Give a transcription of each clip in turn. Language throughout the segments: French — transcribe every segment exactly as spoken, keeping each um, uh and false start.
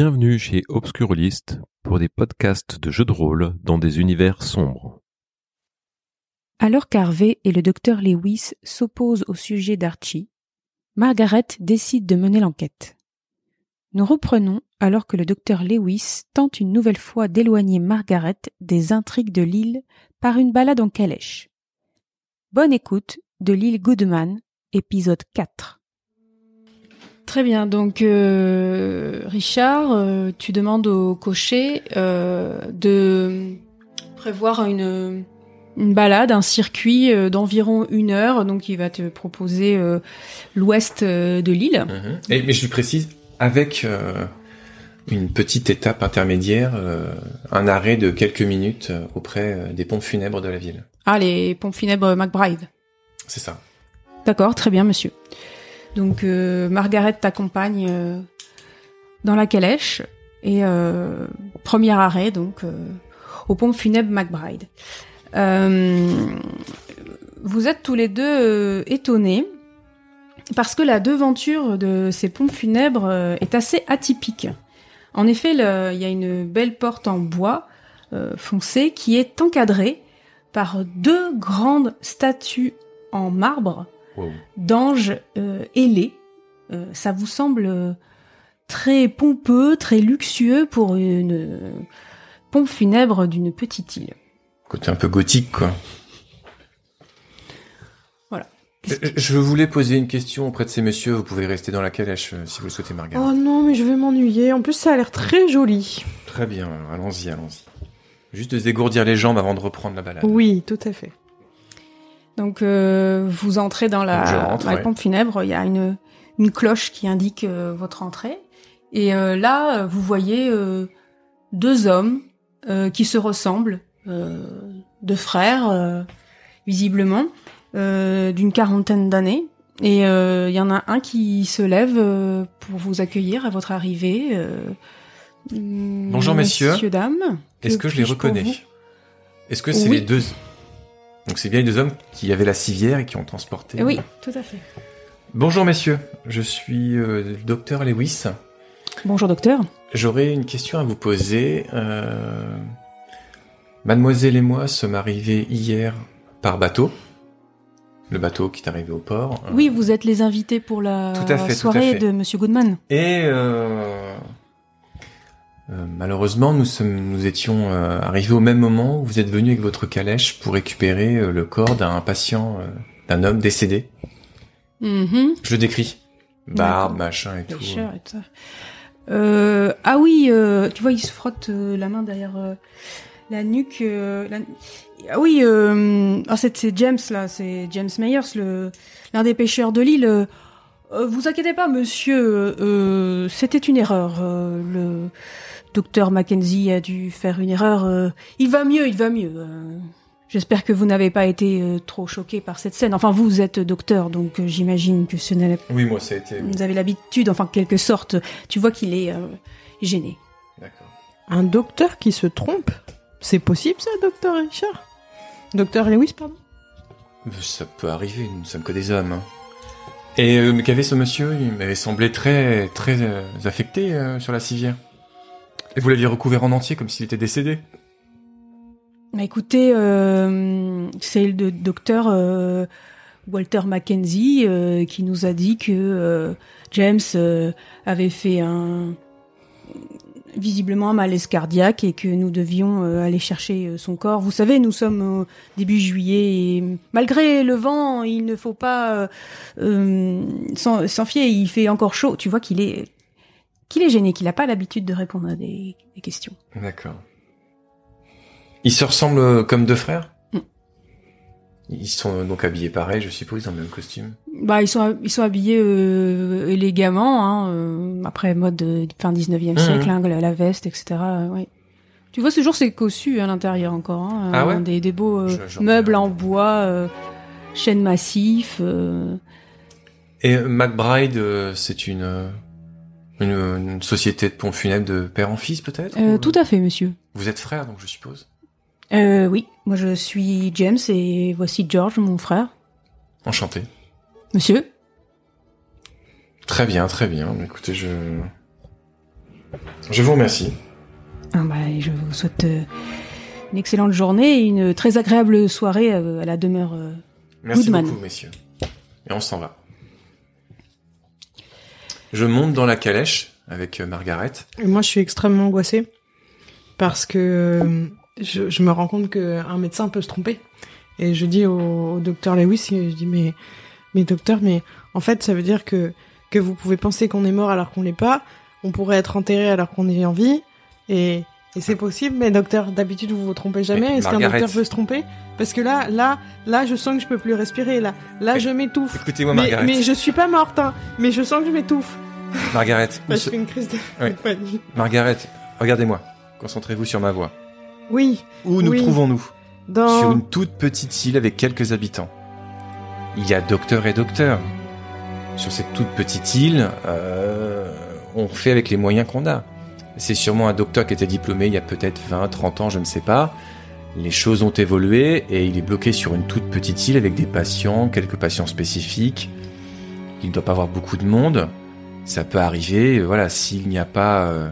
Bienvenue chez Obscurlist pour des podcasts de jeux de rôle dans des univers sombres. Alors qu'Harvey et le docteur Lewis s'opposent au sujet d'Archie, Margaret décide de mener l'enquête. Nous reprenons alors que le docteur Lewis tente une nouvelle fois d'éloigner Margaret des intrigues de l'île par une balade en calèche. Bonne écoute de l'Ile Goodman, épisode quatre. Très bien, donc euh, Richard, euh, tu demandes au cocher euh, de prévoir une, une balade, un circuit euh, d'environ une heure, donc il va te proposer euh, l'ouest euh, de l'île. Mmh. Et, mais je précise, avec euh, une petite étape intermédiaire, euh, un arrêt de quelques minutes euh, auprès euh, des pompes funèbres de la ville. Ah, les pompes funèbres McBride. C'est ça. D'accord, très bien, monsieur. Donc euh, Margaret t'accompagne euh, dans la calèche et euh, premier arrêt donc euh, aux pompes funèbres McBride. Euh, vous êtes tous les deux euh, étonnés parce que la devanture de ces pompes funèbres euh, est assez atypique. En effet, il y a une belle porte en bois euh, foncé qui est encadrée par deux grandes statues en marbre. Wow. D'anges euh, ailés. Euh, ça vous semble euh, très pompeux, très luxueux pour une euh, pompe funèbre d'une petite île. Côté un peu gothique, quoi. Voilà. Je, je voulais poser une question auprès de ces messieurs. Vous pouvez rester dans la calèche euh, si vous le souhaitez, Margaret. Oh non, mais je vais m'ennuyer. En plus, ça a l'air très joli. Très bien. Allons-y, allons-y. Juste de se dégourdir les jambes avant de reprendre la balade. Oui, tout à fait. Donc, euh, vous entrez dans la, rentre, dans la pompe ouais. funèbre. Il y a une, une cloche qui indique euh, votre entrée. Et euh, là, vous voyez euh, deux hommes euh, qui se ressemblent, euh, deux frères, euh, visiblement, euh, d'une quarantaine d'années. Et euh, il y en a un qui se lève euh, pour vous accueillir à votre arrivée. Euh, Bonjour, messieurs. Messieurs, dames. Est-ce que je les reconnais ? Est-ce que c'est oui. les deux... Donc c'est bien les deux hommes qui avaient la civière et qui ont transporté... Oui, tout à fait. Bonjour messieurs, je suis euh, le docteur Lewis. Bonjour docteur. J'aurais une question à vous poser. Euh... Mademoiselle et moi sommes arrivés hier par bateau. Le bateau qui est arrivé au port. Oui, euh... vous êtes les invités pour la tout à fait, soirée tout à fait. de Monsieur Goodman. Et... Euh... Euh, malheureusement, nous, sommes, nous étions euh, arrivés au même moment où vous êtes venu avec votre calèche pour récupérer euh, le corps d'un patient, euh, d'un homme décédé. Mm-hmm. Je le décris. Barbe, d'accord. machin et tout. Cher, et ça. Euh, ah oui, euh, tu vois, il se frotte euh, la main derrière euh, la nuque. Euh, la... Ah oui, euh, ah, c'est, c'est James, là, c'est James Meyers, le, l'un des pêcheurs de l'île. Euh, Euh, vous inquiétez pas, monsieur, euh, c'était une erreur. Euh, le docteur Mackenzie a dû faire une erreur. Euh, il va mieux, il va mieux. Euh, j'espère que vous n'avez pas été euh, trop choqué par cette scène. Enfin, vous êtes docteur, donc euh, j'imagine que ce n'est... Oui, moi, ça a été... Vous avez l'habitude, enfin, quelque sorte. Tu vois qu'il est euh, gêné. D'accord. Un docteur qui se trompe ? C'est possible, ça, docteur Richard ? Docteur Lewis, pardon ? Ça peut arriver, nous ne sommes que des hommes, hein. Et euh, qu'avait ce monsieur ? Il m'avait semblé très, très euh, affecté euh, sur la civière. Et vous l'aviez recouvert en entier, comme s'il était décédé. Bah écoutez, euh, c'est le docteur euh, Walter Mackenzie euh, qui nous a dit que euh, James euh, avait fait un visiblement un malaise cardiaque et que nous devions euh, aller chercher euh, son corps. Vous savez, nous sommes au début juillet et malgré le vent, il ne faut pas euh, euh, s'en, s'en fier. Il fait encore chaud. Tu vois qu'il est qu'il est gêné, qu'il n'a pas l'habitude de répondre à des, des questions. D'accord. Ils se ressemblent comme deux frères ? Mm. Ils sont donc habillés pareil, je suppose, dans le même costume. Bah ils sont ils sont habillés euh, élégamment hein, euh, après mode euh, fin dix-neuvième mmh. siècle hein, la, la veste etc euh, ouais. Tu vois ce jour c'est cossu à l'intérieur encore hein, ah euh, ouais des, des beaux euh, je, meubles en bois euh, chêne massif euh... Et McBride euh, c'est une, une une société de pompes funèbres de père en fils peut-être euh, ou... Tout à fait monsieur. Vous êtes frère donc je suppose. Euh oui, moi je suis James et voici George mon frère. Enchanté. Monsieur ? Très bien, très bien. Écoutez, je... Je vous remercie. Ah bah, je vous souhaite euh, une excellente journée et une très agréable soirée euh, à la demeure euh, Merci Goodman. Merci beaucoup, messieurs. Et on s'en va. Je monte dans la calèche avec euh, Margaret. Et moi, je suis extrêmement angoissée parce que euh, je, je me rends compte qu'un médecin peut se tromper. Et je dis au, au docteur Lewis, je dis, mais, mais docteur, mais en fait, ça veut dire que, que vous pouvez penser qu'on est mort alors qu'on l'est pas, on pourrait être enterré alors qu'on est en vie, et, et c'est possible, mais docteur, d'habitude, vous vous trompez jamais, mais est-ce Margaret... qu'un docteur peut se tromper? Parce que là, là, là, je sens que je peux plus respirer, là, là, mais, je m'étouffe. Écoutez-moi, Margaret. Mais, mais je suis pas morte, hein, mais je sens que je m'étouffe. Margaret. Bah, je fais une crise de oui. panique. Margaret, regardez-moi. Concentrez-vous sur ma voix. Oui. Où nous oui. trouvons-nous? Dans... Sur une toute petite île avec quelques habitants. Il y a docteur et docteur. Sur cette toute petite île, euh, on fait avec les moyens qu'on a. C'est sûrement un docteur qui était diplômé il y a peut-être vingt, trente ans, je ne sais pas. Les choses ont évolué et il est bloqué sur une toute petite île avec des patients, quelques patients spécifiques. Il ne doit pas avoir beaucoup de monde. Ça peut arriver, voilà, s'il n'y a pas... Euh,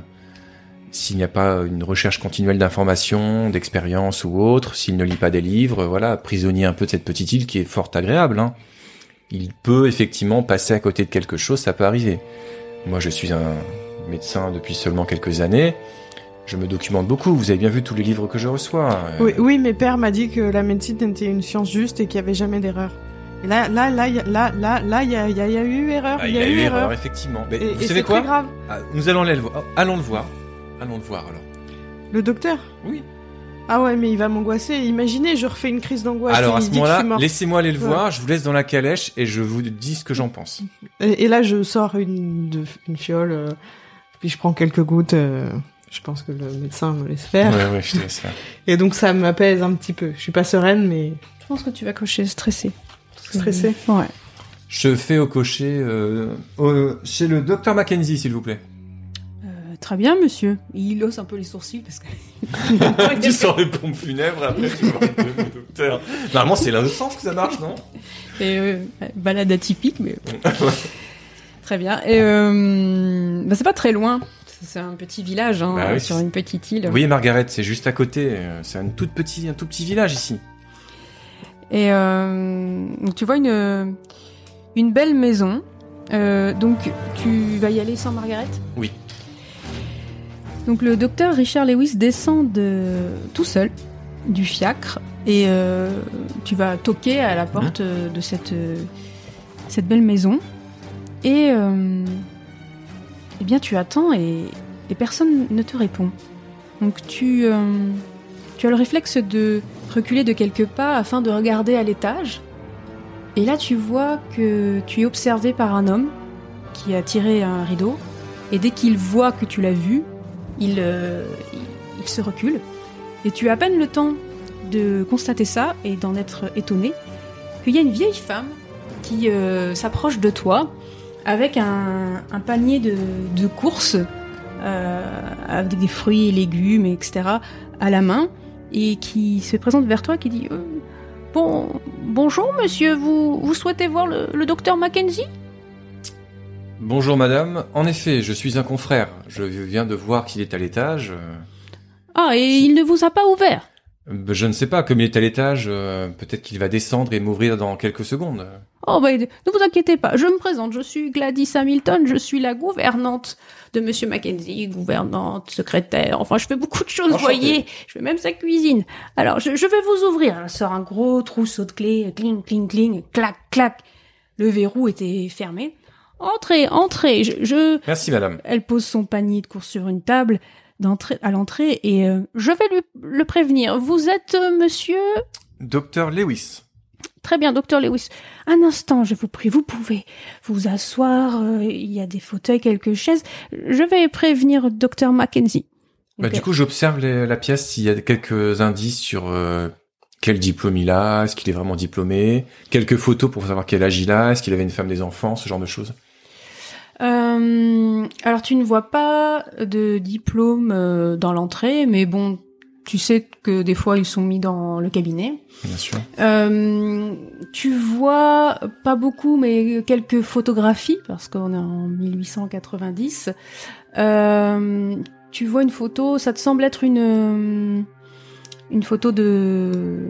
S'il n'y a pas une recherche continuelle d'informations, d'expériences ou autre, s'il ne lit pas des livres, voilà, prisonnier un peu de cette petite île qui est fort agréable, hein. Il peut effectivement passer à côté de quelque chose, ça peut arriver. Moi, je suis un médecin depuis seulement quelques années. Je me documente beaucoup. Vous avez bien vu tous les livres que je reçois. Oui, oui, mes pères m'a dit que la médecine était une science juste et qu'il n'y avait jamais d'erreur. Là, là, là, là, là, là, il y, y, y a eu erreur. Il ah, y, y a eu erreur, erreur effectivement. Mais et, vous et savez quoi ? Très grave. Nous allons le voir. Allons le voir. Allons le voir, alors. Le docteur ? Oui. Ah ouais, mais il va m'angoisser. Imaginez, je refais une crise d'angoisse. Alors, à ce moment-là, laissez-moi aller le ouais. voir. Je vous laisse dans la calèche et je vous dis ce que j'en pense. Et, et là, je sors une, de, une fiole, euh, puis je prends quelques gouttes. Euh, je pense que le médecin me laisse faire. Ouais, ouais, je te laisse faire. Et donc, ça m'apaise un petit peu. Je suis pas sereine, mais... Je pense que tu vas cocher stressé. Stressé ? Ouais. Je fais au cocher... Euh, au, chez le docteur Mackenzie, s'il vous plaît. Très bien, monsieur. Il hausse un peu les sourcils parce que. Tu sors les pompes funèbres après tu vois le docteur. Normalement, c'est l'innocence que ça marche, non ? Et euh, balade atypique, mais. Très bien. Et euh... bah, c'est pas très loin. C'est un petit village, hein, bah, oui, sur c'est... une petite île. Oui, Margaret, c'est juste à côté. C'est un tout petit, un tout petit village ici. Et euh... tu vois une une belle maison. Euh, donc, tu vas y aller sans Margaret ? Oui. Donc le docteur Richard Lewis descend de, tout seul du fiacre et euh, tu vas toquer à la porte mmh. de cette, cette belle maison et euh, eh bien tu attends et, et personne ne te répond. Donc tu, euh, tu as le réflexe de reculer de quelques pas afin de regarder à l'étage et là tu vois que tu es observé par un homme qui a tiré un rideau et dès qu'il voit que tu l'as vu, Il, euh, il, il se recule et tu as à peine le temps de constater ça et d'en être étonné qu'il y a une vieille femme qui euh, s'approche de toi avec un, un panier de, de courses euh, avec des fruits et légumes etc à la main et qui se présente vers toi qui dit euh, bon, bonjour monsieur, vous, vous souhaitez voir le, le docteur Mackenzie ? Bonjour madame, en effet, je suis un confrère. Je viens de voir qu'il est à l'étage. Ah, et il ne vous a pas ouvert ? Je ne sais pas, comme il est à l'étage, peut-être qu'il va descendre et m'ouvrir dans quelques secondes. Oh, bah, ne vous inquiétez pas, je me présente, je suis Gladys Hamilton, je suis la gouvernante de Monsieur Mackenzie, gouvernante, secrétaire, enfin je fais beaucoup de choses, vous voyez, je fais même sa cuisine. Alors, je, je vais vous ouvrir. Elle sort un gros trousseau de clés, cling, cling, cling, clac, clac. Le verrou était fermé. Entrez, entrez, je, je... Merci, madame. Elle pose son panier de courses sur une table d'entrée, à l'entrée et euh, je vais lui, le prévenir. Vous êtes euh, monsieur... Docteur Lewis. Très bien, docteur Lewis. Un instant, je vous prie, vous pouvez vous asseoir. Euh, il y a des fauteuils, quelques chaises. Je vais prévenir docteur Mackenzie. Bah, okay. Du coup, j'observe les, la pièce s'il y a quelques indices sur... Euh... Quel diplôme il a ? Est-ce qu'il est vraiment diplômé ? Quelques photos pour savoir quel âge il a ? Est-ce qu'il avait une femme, des enfants ? Ce genre de choses. Euh, alors, tu ne vois pas de diplôme dans l'entrée, mais bon, Tu sais que des fois ils sont mis dans le cabinet. Bien sûr. Euh, tu vois pas beaucoup, mais quelques photographies parce qu'on est en mille huit cent quatre-vingt-dix. Euh, tu vois une photo, ça te semble être une une photo de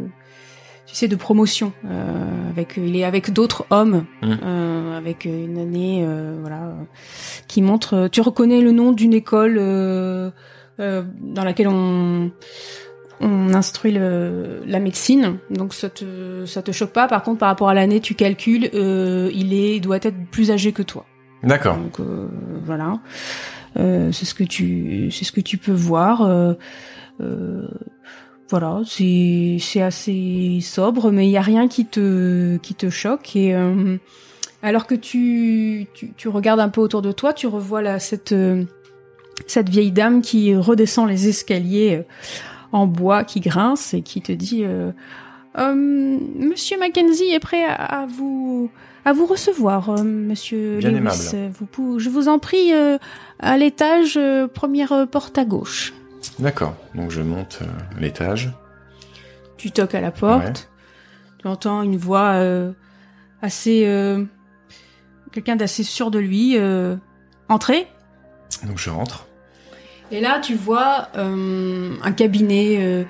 tu sais de promotion. Euh, avec il est avec d'autres hommes, mmh. euh, avec une année euh, voilà qui montre. Tu reconnais le nom d'une école. Euh, Euh, dans laquelle on on instruit le, la médecine, donc ça te ça te choque pas. Par contre, par rapport à l'année, tu calcules, euh, il est il doit être plus âgé que toi. D'accord. Donc euh, voilà, euh, c'est ce que tu c'est ce que tu peux voir. Euh, euh, voilà, c'est c'est assez sobre, mais il y a rien qui te qui te choque et euh, alors que tu, tu tu regardes un peu autour de toi, tu revois là cette euh, cette vieille dame qui redescend les escaliers en bois qui grince et qui te dit euh, euh, Monsieur Mackenzie est prêt à, à vous à vous recevoir, euh, Monsieur Bien Lewis. Aimable. Vous, je vous en prie, euh, à l'étage, euh, première porte à gauche. D'accord. Donc je monte euh, à l'étage. Tu toques à la porte. Ouais. Tu entends une voix euh, assez euh, quelqu'un d'assez sûr de lui. Euh, Entrez. Donc je rentre. Et là, tu vois euh, un cabinet euh,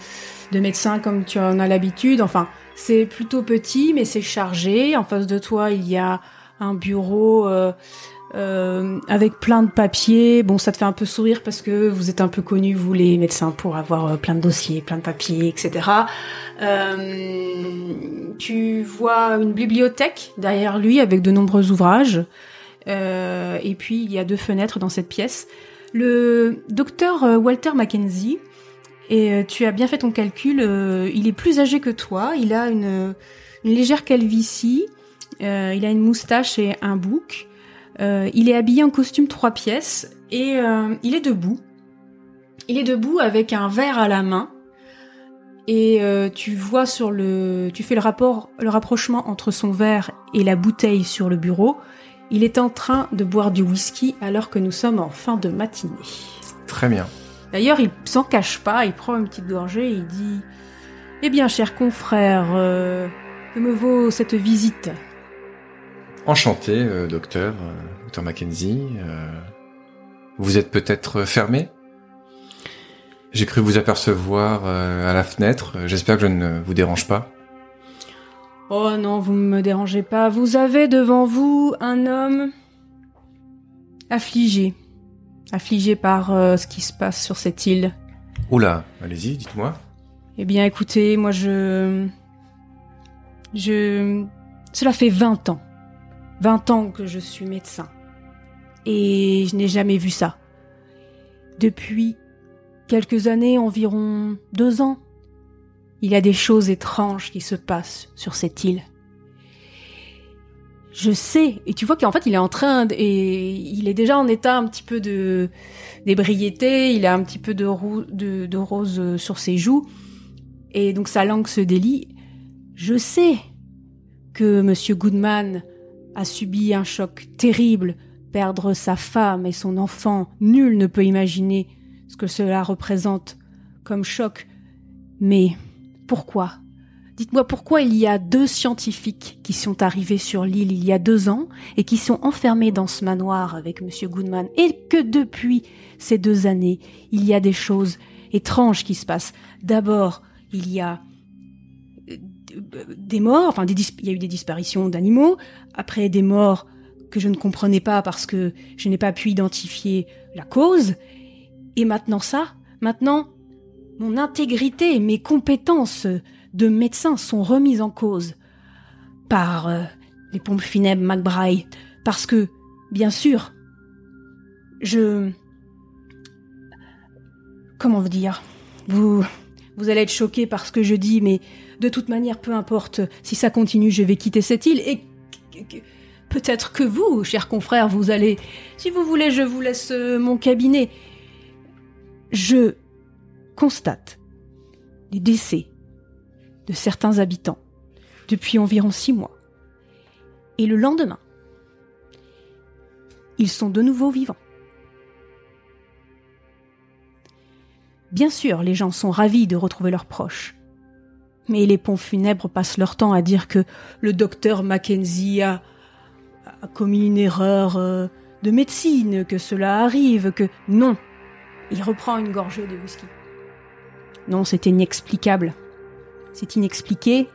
de médecins comme tu en as l'habitude. Enfin, c'est plutôt petit, mais c'est chargé. En face de toi, il y a un bureau euh, euh, avec plein de papiers. Bon, ça te fait un peu sourire parce que vous êtes un peu connus, vous les médecins, pour avoir plein de dossiers, plein de papiers, et cetera. Euh, tu vois une bibliothèque derrière lui avec de nombreux ouvrages. Euh, et puis il y a deux fenêtres dans cette pièce. Le docteur Walter Mackenzie, et tu as bien fait ton calcul, euh, il est plus âgé que toi, il a une, une légère calvitie, euh, il a une moustache et un bouc, euh, il est habillé en costume trois pièces et euh, il est debout. Il est debout avec un verre à la main et euh, tu vois sur le, tu fais le rapport, le rapprochement entre son verre et la bouteille sur le bureau. Il est en train de boire du whisky alors que nous sommes en fin de matinée. Très bien. D'ailleurs, il s'en cache pas, il prend une petite gorgée et il dit « Eh bien, cher confrère, euh, que me vaut cette visite ?» Enchanté, euh, docteur, euh, docteur Mackenzie. Euh, vous êtes peut-être fermé ? J'ai cru vous apercevoir euh, à la fenêtre. J'espère que je ne vous dérange pas. « Oh non, vous ne me dérangez pas. Vous avez devant vous un homme affligé. Affligé par euh, ce qui se passe sur cette île. »« Oula, allez-y, dites-moi. »« Eh bien, écoutez, moi je... je... Cela fait vingt ans. vingt ans que je suis médecin. Et je n'ai jamais vu ça. Depuis quelques années, environ deux ans, il y a des choses étranges qui se passent sur cette île. Je sais, et tu vois qu'en fait il est en train de, et il est déjà en état un petit peu de d'ébriété, il a un petit peu de, rou, de de rose sur ses joues et donc sa langue se délie. Je sais que monsieur Goodman a subi un choc terrible, perdre sa femme et son enfant, nul ne peut imaginer ce que cela représente comme choc. Mais pourquoi ? Dites-moi pourquoi il y a deux scientifiques qui sont arrivés sur l'île il y a deux ans et qui sont enfermés dans ce manoir avec monsieur Goodman et que depuis ces deux années, il y a des choses étranges qui se passent. D'abord, il y a des morts, enfin des dis- il y a eu des disparitions d'animaux, après des morts que je ne comprenais pas parce que je n'ai pas pu identifier la cause, et maintenant ça, maintenant... Mon intégrité et mes compétences de médecin sont remises en cause par euh, les pompes funèbres McBride, parce que, bien sûr, je... Comment vous dire ? Vous, vous allez être choqués par ce que je dis, mais de toute manière, peu importe, si ça continue, je vais quitter cette île, et peut-être que vous, chers confrères, vous allez... Si vous voulez, je vous laisse mon cabinet. Je... constate les décès de certains habitants depuis environ six mois. Et le lendemain, ils sont de nouveau vivants. Bien sûr, les gens sont ravis de retrouver leurs proches. Mais les ponts funèbres passent leur temps à dire que le docteur Mackenzie a, a commis une erreur euh, de médecine, que cela arrive, que... Non. Il reprend une gorgée de whisky. Non, c'est inexplicable. C'est inexpliqué.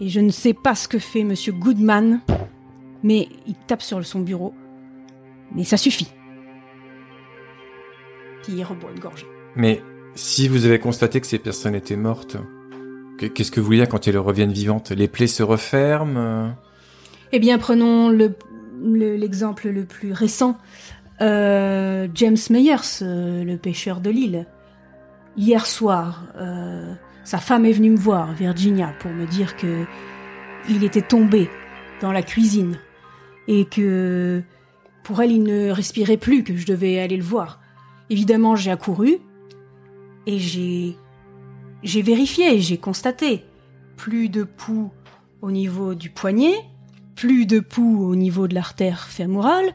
Et je ne sais pas ce que fait Monsieur Goodman, mais il tape sur son bureau. Mais ça suffit. Puis il reboit une gorgée. Mais... si vous avez constaté que ces personnes étaient mortes, qu'est-ce que vous voulez dire quand elles reviennent vivantes? Les plaies se referment? Eh bien, prenons le, le, l'exemple le plus récent. Euh, James Meyers, euh, le pêcheur de l'île. Hier soir, euh, sa femme est venue me voir, Virginia, pour me dire que il était tombé dans la cuisine et que pour elle, il ne respirait plus, que je devais aller le voir. Évidemment, j'ai accouru. Et j'ai, j'ai vérifié, j'ai constaté plus de pouls au niveau du poignet, plus de pouls au niveau de l'artère fémorale,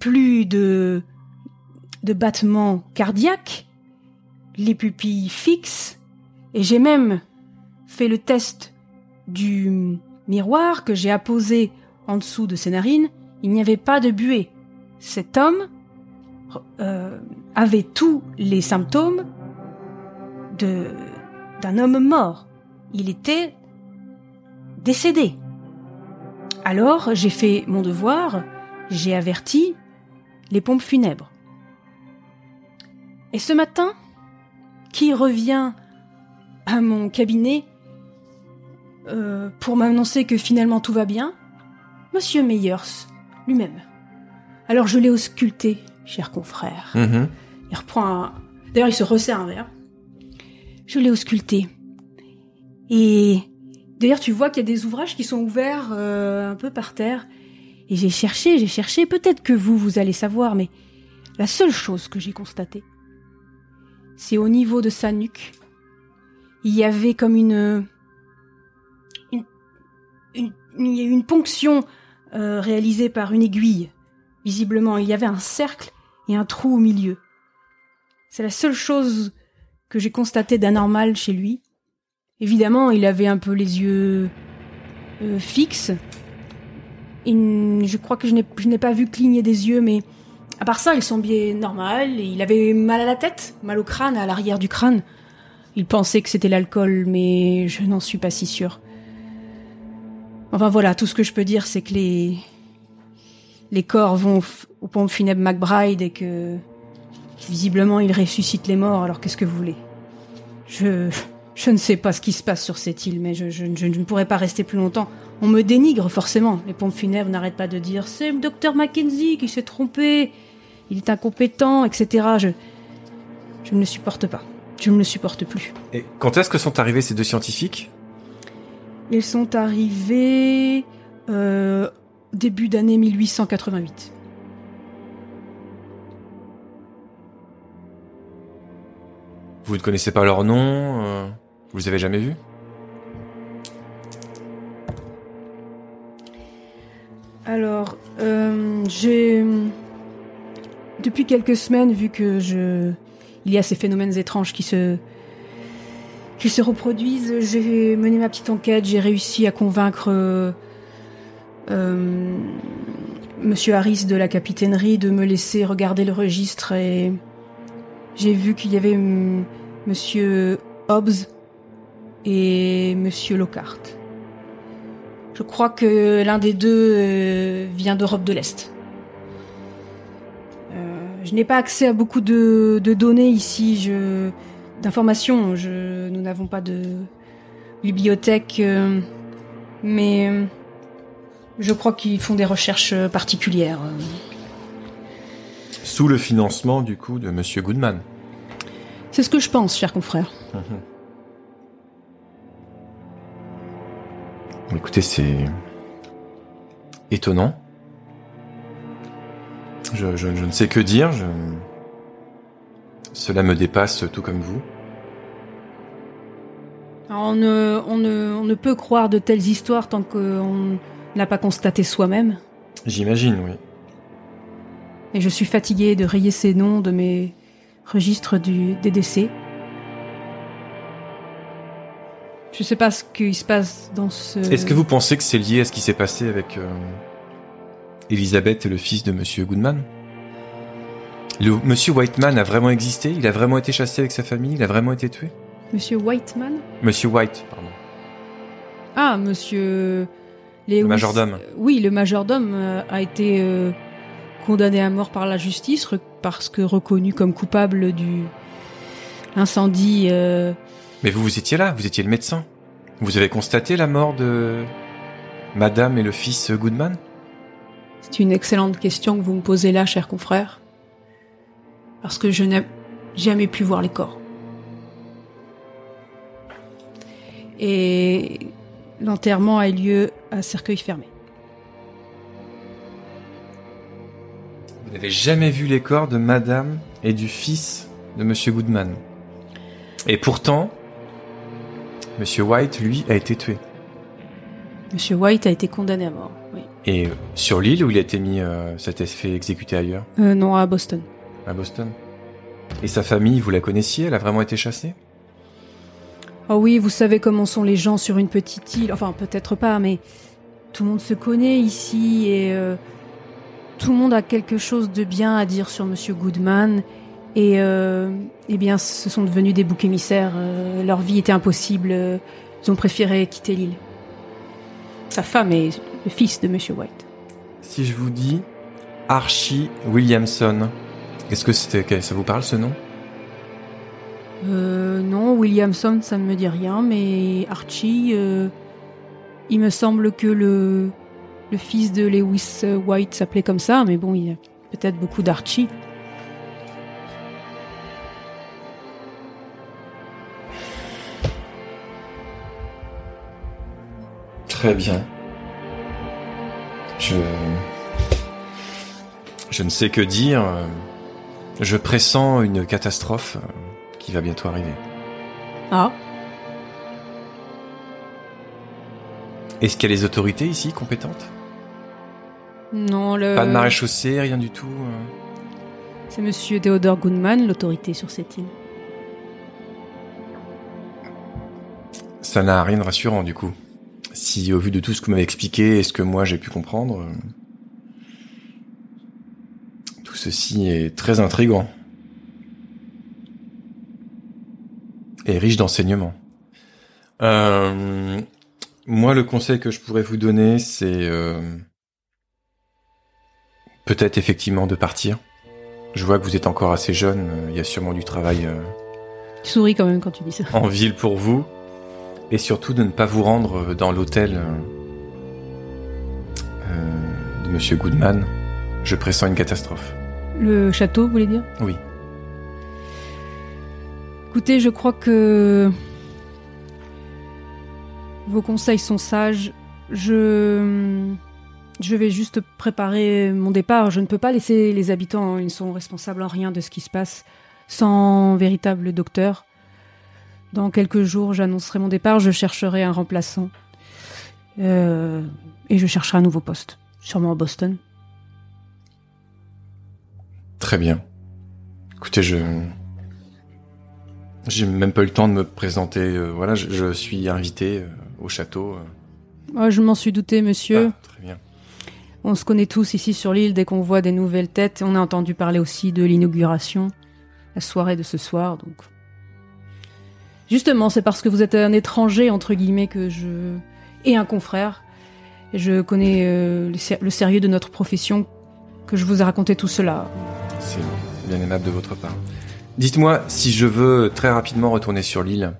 plus de, de battements cardiaques, les pupilles fixes, et j'ai même fait le test du miroir que j'ai apposé en dessous de ses narines. Il n'y avait pas de buée. Cet homme... Euh, avait tous les symptômes de, d'un homme mort. Il était décédé. Alors, j'ai fait mon devoir, j'ai averti les pompes funèbres. Et ce matin, qui revient à mon cabinet euh, pour m'annoncer que finalement tout va bien? Monsieur Meyers, lui-même. Alors, je l'ai ausculté. Cher confrère. Mmh. Il reprend un... D'ailleurs, il se resserre un verre. Je l'ai ausculté. Et d'ailleurs, tu vois qu'il y a des ouvrages qui sont ouverts euh, un peu par terre. Et j'ai cherché, j'ai cherché. Peut-être que vous, vous allez savoir, mais la seule chose que j'ai constatée, c'est au niveau de sa nuque, il y avait comme une... une, une, une ponction euh, réalisée par une aiguille. Visiblement, il y avait un cercle et un trou au milieu. C'est la seule chose que j'ai constatée d'anormal chez lui. Évidemment, il avait un peu les yeux euh, fixes. Et je crois que je n'ai, je n'ai pas vu cligner des yeux, mais à part ça, il semblait normal. Et il avait mal à la tête, mal au crâne, à l'arrière du crâne. Il pensait que c'était l'alcool, mais je n'en suis pas si sûre. Enfin voilà, tout ce que je peux dire, c'est que les... les corps vont f- aux pompes funèbres McBride et que, visiblement, ils ressuscitent les morts, alors qu'est-ce que vous voulez? Je je ne sais pas ce qui se passe sur cette île, mais je, je, je ne pourrais pas rester plus longtemps. On me dénigre, forcément. Les pompes funèbres n'arrêtent pas de dire « C'est le docteur Mackenzie qui s'est trompé, il est incompétent, et cetera » Je je ne le supporte pas. Je ne le supporte plus. Et quand est-ce que sont arrivés ces deux scientifiques? Ils sont arrivés... Euh, début d'année mille huit cent quatre-vingt-huit. Vous ne connaissez pas leur nom, euh, vous les avez jamais vus? Alors, euh, j'ai... Depuis quelques semaines, vu que je... il y a ces phénomènes étranges qui se... qui se reproduisent, j'ai mené ma petite enquête, j'ai réussi à convaincre... Euh... Euh, Monsieur Harris de la capitainerie de me laisser regarder le registre et j'ai vu qu'il y avait m- Monsieur Hobbes et Monsieur Lockhart. Je crois que l'un des deux euh, vient d'Europe de l'Est. Euh, je n'ai pas accès à beaucoup de, de données ici, je, d'informations. Je, nous n'avons pas de bibliothèque, euh, mais... Je crois qu'ils font des recherches particulières. Sous le financement, du coup, de Monsieur Goodman. C'est ce que je pense, cher confrère. Mmh. Écoutez, c'est... étonnant. Je, je, je ne sais que dire. Je... Cela me dépasse, tout comme vous. Alors, on, ne, on, ne, on ne peut croire de telles histoires tant qu'on... n'a pas constaté soi-même. J'imagine, oui. Et je suis fatiguée de rayer ces noms de mes registre du, des décès. Je ne sais pas ce qu'il se passe dans ce... Est-ce que vous pensez que c'est lié à ce qui s'est passé avec euh, Élisabeth et le fils de Monsieur Goodman ? Le, Monsieur Whiteman a vraiment existé ? Il a vraiment été chassé avec sa famille ? Il a vraiment été tué ? Monsieur Whiteman ? Monsieur White, pardon. Ah, Monsieur... Lewis. Le majordome. Oui, le majordome a été euh, condamné à mort par la justice re- parce que reconnu comme coupable du incendie... Euh... Mais vous, vous étiez là, vous étiez le médecin. Vous avez constaté la mort de Madame et le fils Goodman ? C'est une excellente question que vous me posez là, cher confrère. Parce que je n'ai jamais pu voir les corps. Et l'enterrement a eu lieu à cercueil fermé. Vous n'avez jamais vu les corps de Madame et du fils de Monsieur Goodman. Et pourtant... Monsieur White, lui, a été tué. Monsieur White a été condamné à mort, oui. Et euh, sur l'île où il a été mis, euh, ça a été fait exécuter ailleurs ? euh, Non, à Boston. À Boston. Et sa famille, vous la connaissiez ? Elle a vraiment été chassée ? Oh oui, vous savez comment sont les gens sur une petite île. Enfin, peut-être pas, mais tout le monde se connaît ici et euh, tout le monde a quelque chose de bien à dire sur Monsieur Goodman. Et euh, eh bien, ce sont devenus des boucs émissaires. Euh, leur vie était impossible. Euh, ils ont préféré quitter l'île. Sa femme est le fils de Monsieur White. Si je vous dis Archie Williamson, est-ce que c'était, ça vous parle ce nom ? euh, Non, Williamson, ça ne me dit rien. Mais Archie, euh, il me semble que le, le fils de Lewis White s'appelait comme ça. Mais bon, il y a peut-être beaucoup d'Archie. Très bien. Je... Je ne sais que dire. Je pressens une catastrophe qui va bientôt arriver. Ah. Est-ce qu'il y a les autorités ici compétentes ? Non, le... Pas de maréchaussée, rien du tout. C'est Monsieur Theodore Goodman, l'autorité sur cette île. Ça n'a rien de rassurant, du coup. Si, au vu de tout ce que vous m'avez expliqué et ce que moi j'ai pu comprendre, euh, tout ceci est très intriguant. Et riche d'enseignements. Euh, moi, le conseil que je pourrais vous donner, c'est euh, peut-être effectivement de partir. Je vois que vous êtes encore assez jeune, il euh, y a sûrement du travail... Euh, tu souris quand même quand tu dis ça. En ville pour vous. Et surtout de ne pas vous rendre dans l'hôtel euh, de Monsieur Goodman. Je pressens une catastrophe. Le château, vous voulez dire ? Oui. Écoutez, je crois que vos conseils sont sages. Je je vais juste préparer mon départ. Je ne peux pas laisser les habitants, ils ne sont responsables en rien de ce qui se passe, sans véritable docteur. Dans quelques jours, j'annoncerai mon départ, je chercherai un remplaçant. Euh, et je chercherai un nouveau poste, sûrement à Boston. Très bien. Écoutez, je... J'ai même pas eu le temps de me présenter. Voilà, je, je suis invité au château. Oh, je m'en suis douté, monsieur. Ah, très bien. On se connaît tous ici sur l'île dès qu'on voit des nouvelles têtes. On a entendu parler aussi de l'inauguration, la soirée de ce soir, donc... Justement, c'est parce que vous êtes un étranger, entre guillemets, que je... et un confrère. Je connais euh, le, ser- le sérieux de notre profession, que je vous ai raconté tout cela. C'est bien aimable de votre part. Dites-moi, si je veux très rapidement retourner sur l'île,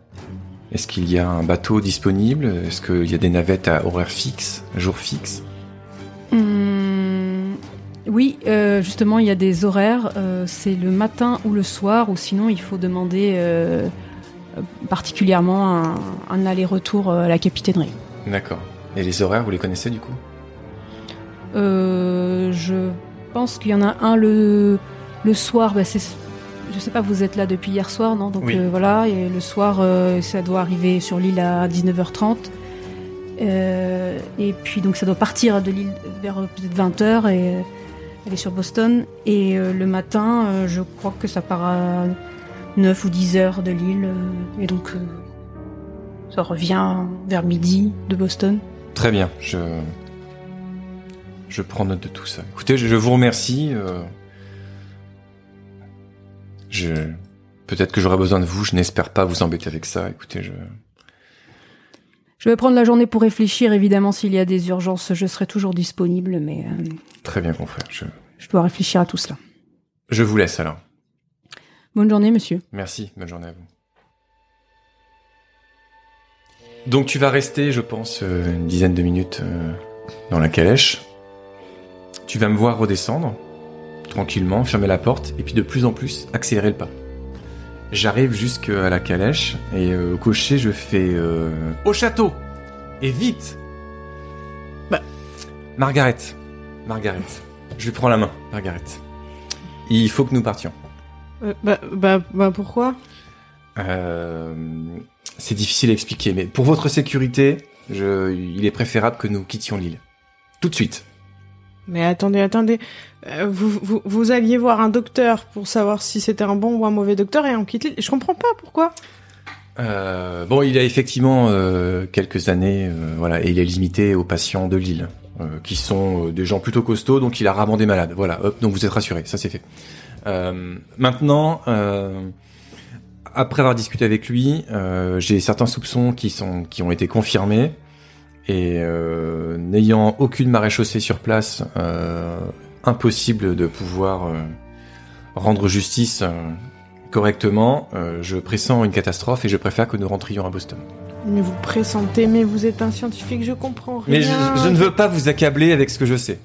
est-ce qu'il y a un bateau disponible ? Est-ce qu'il y a des navettes à horaire fixe, à jour fixe ? Hum, Oui, euh, justement, il y a des horaires. Euh, c'est le matin ou le soir, ou sinon, il faut demander... Euh, particulièrement un, un aller-retour à la capitainerie. D'accord. Et les horaires, vous les connaissez du coup ? euh, Je pense qu'il y en a un le, le soir. Bah c'est, je sais pas, vous êtes là depuis hier soir, non ? Donc oui. euh, voilà, et le soir, euh, ça doit arriver sur l'île à dix-neuf heures trente. Euh, et puis donc ça doit partir de l'île vers peut-être vingt heures et Elle est sur Boston et euh, le matin, euh, je crois que ça part à neuf ou dix heures de l'île. Euh, et donc, euh, ça revient vers midi de Boston. Très bien, je, je prends note de tout ça. Écoutez, je, je vous remercie. Euh... Je... Peut-être que j'aurai besoin de vous, je n'espère pas vous embêter avec ça. Écoutez, je... Je vais prendre la journée pour réfléchir. Évidemment, s'il y a des urgences, je serai toujours disponible, mais... Euh... Très bien, confrère. Je... je dois réfléchir à tout cela. Je vous laisse, alors. Bonne journée, monsieur. Merci. Bonne journée à vous. Donc, tu vas rester, je pense, euh, une dizaine de minutes euh, dans la calèche. Tu vas me voir redescendre, tranquillement, fermer la porte, et puis de plus en plus, accélérer le pas. J'arrive jusqu'à la calèche, et euh, au cocher, je fais... Euh, au château! Et vite! Bah... Margaret. Margaret. Je lui prends la main, Margaret. Il faut que nous partions. Euh, bah, bah, bah, pourquoi? Euh... C'est difficile à expliquer, mais pour votre sécurité, je, il est préférable que nous quittions l'île. Tout de suite. Mais attendez, attendez... Vous, vous, vous alliez voir un docteur pour savoir si c'était un bon ou un mauvais docteur et on quitte l'île. Je comprends pas pourquoi. Euh, bon, il a effectivement euh, quelques années, euh, voilà, et il est limité aux patients de l'île, euh, qui sont euh, des gens plutôt costauds, donc il a rarement des malades. Voilà, hop, donc vous êtes rassurés, ça c'est fait. Euh, maintenant, euh, après avoir discuté avec lui, euh, j'ai certains soupçons qui sont, qui ont été confirmés et euh, n'ayant aucune maréchaussée sur place. Euh, Impossible de pouvoir euh, rendre justice euh, correctement. Euh, je pressens une catastrophe et je préfère que nous rentrions à Boston. Mais vous pressentez, mais vous êtes un scientifique, je comprends rien. Mais je, je ne veux pas vous accabler avec ce que je sais.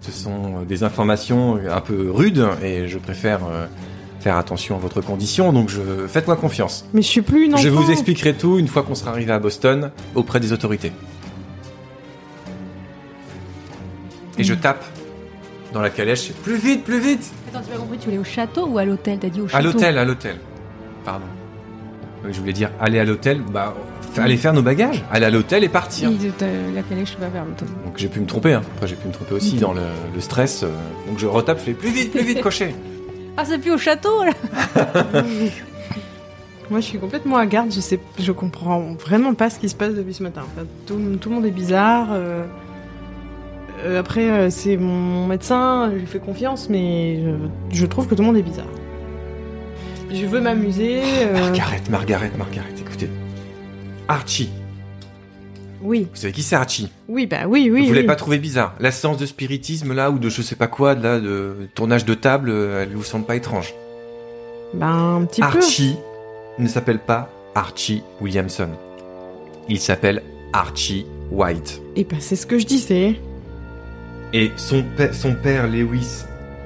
Ce sont des informations un peu rudes et je préfère euh, faire attention à votre condition, donc je... faites-moi confiance. Mais je suis plus une enfant. Je vous expliquerai tout une fois qu'on sera arrivé à Boston auprès des autorités. Et mmh. je tape dans la calèche, plus vite, plus vite! Attends, tu m'as compris, tu voulais au château ou à l'hôtel? T'as dit au château? À l'hôtel, à l'hôtel. Pardon. Je voulais dire, aller à l'hôtel, bah, oui. aller faire nos bagages, aller à l'hôtel et partir. Oui, la calèche va vers l'hôtel. Donc j'ai pu me tromper, hein. Après j'ai pu me tromper aussi oui. dans le, le stress. Euh, donc je retape, je fais plus vite, plus vite, cocher! Ah, c'est plus au château, là! Moi je suis complètement à garde, je, sais, je comprends vraiment pas ce qui se passe depuis ce matin. Enfin, tout, tout le monde est bizarre. Euh... Après, c'est mon médecin, je lui fais confiance, mais je, je trouve que tout le monde est bizarre. Je veux m'amuser... Euh... Margaret, Margaret, Margaret, écoutez. Archie. Oui. Vous savez qui c'est, Archie? Oui, bah oui, oui. Vous ne l'avez oui. pas trouvé bizarre? La séance de spiritisme, là, ou de je sais pas quoi, là, de tournage de table, elle vous semble pas étrange? Ben, un petit Archie peu. Archie ne s'appelle pas Archie Williamson. Il s'appelle Archie White. Et ben, c'est ce que je disais. Et son, pa- son père, Lewis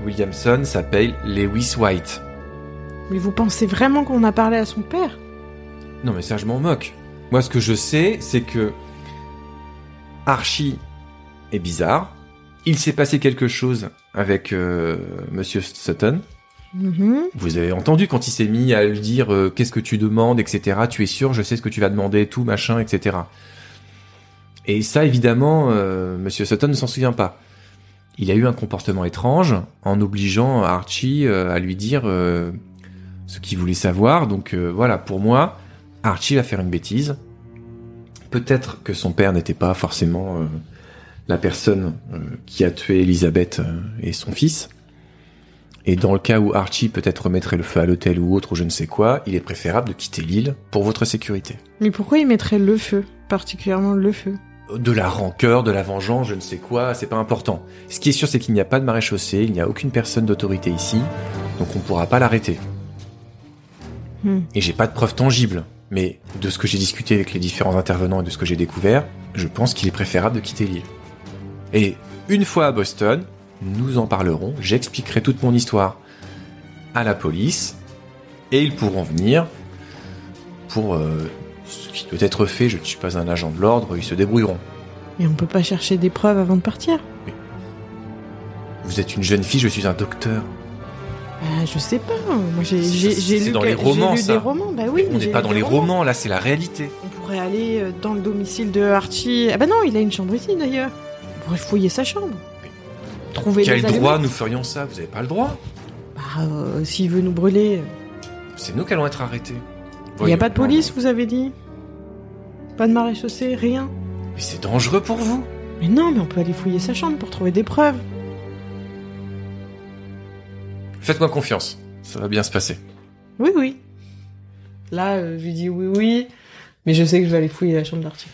Williamson, s'appelle Lewis White. Mais vous pensez vraiment qu'on a parlé à son père? Non, mais ça, je m'en moque. Moi, ce que je sais, c'est que Archie est bizarre. Il s'est passé quelque chose avec euh, Monsieur Sutton. Mm-hmm. Vous avez entendu quand il s'est mis à lui dire euh, « Qu'est-ce que tu demandes, et cetera. Tu es sûr, je sais ce que tu vas demander, tout, machin, et cetera » Et ça, évidemment, euh, Monsieur Sutton ne s'en souvient pas. Il a eu un comportement étrange en obligeant Archie euh, à lui dire euh, ce qu'il voulait savoir. Donc euh, voilà, pour moi, Archie va faire une bêtise. Peut-être que son père n'était pas forcément euh, la personne euh, qui a tué Élisabeth euh, et son fils. Et dans le cas où Archie peut-être mettrait le feu à l'hôtel ou autre ou je ne sais quoi, il est préférable de quitter l'île pour votre sécurité. Mais pourquoi il mettrait le feu, particulièrement le feu ? De la rancœur, de la vengeance, je ne sais quoi, c'est pas important. Ce qui est sûr, c'est qu'il n'y a pas de maréchaussée, il n'y a aucune personne d'autorité ici, donc on ne pourra pas l'arrêter. Hmm. Et j'ai pas de preuves tangibles, mais de ce que j'ai discuté avec les différents intervenants et de ce que j'ai découvert, je pense qu'il est préférable de quitter l'île. Et une fois à Boston, nous en parlerons, j'expliquerai toute mon histoire à la police, et ils pourront venir pour... Euh, ce qui doit être fait, je ne suis pas un agent de l'ordre, ils se débrouilleront. Mais on peut pas chercher des preuves avant de partir. Mais... Vous êtes une jeune fille, je suis un docteur. Bah, je sais pas, moi j'ai, c'est, j'ai, c'est, j'ai c'est lu, dans que, les romans, j'ai lu des romans. Bah oui, on n'est pas dans les romans. romans, là c'est la réalité. On pourrait aller dans le domicile de Archie. Ah bah non, il a une chambre ici d'ailleurs. On pourrait fouiller sa chambre. Mais trouver des allumettes. Quel droit nous ferions ça? Vous n'avez pas le droit. Bah, euh, s'il veut nous brûler... C'est nous qui allons être arrêtés. Il n'y a pas de police, vous avez dit? Pas de maréchaussée, rien? Mais c'est dangereux pour vous. Mais non, mais on peut aller fouiller sa chambre pour trouver des preuves. Faites-moi confiance, ça va bien se passer. Oui, oui. Là, euh, je lui dis oui, oui, mais je sais que je vais aller fouiller la chambre d'Archie.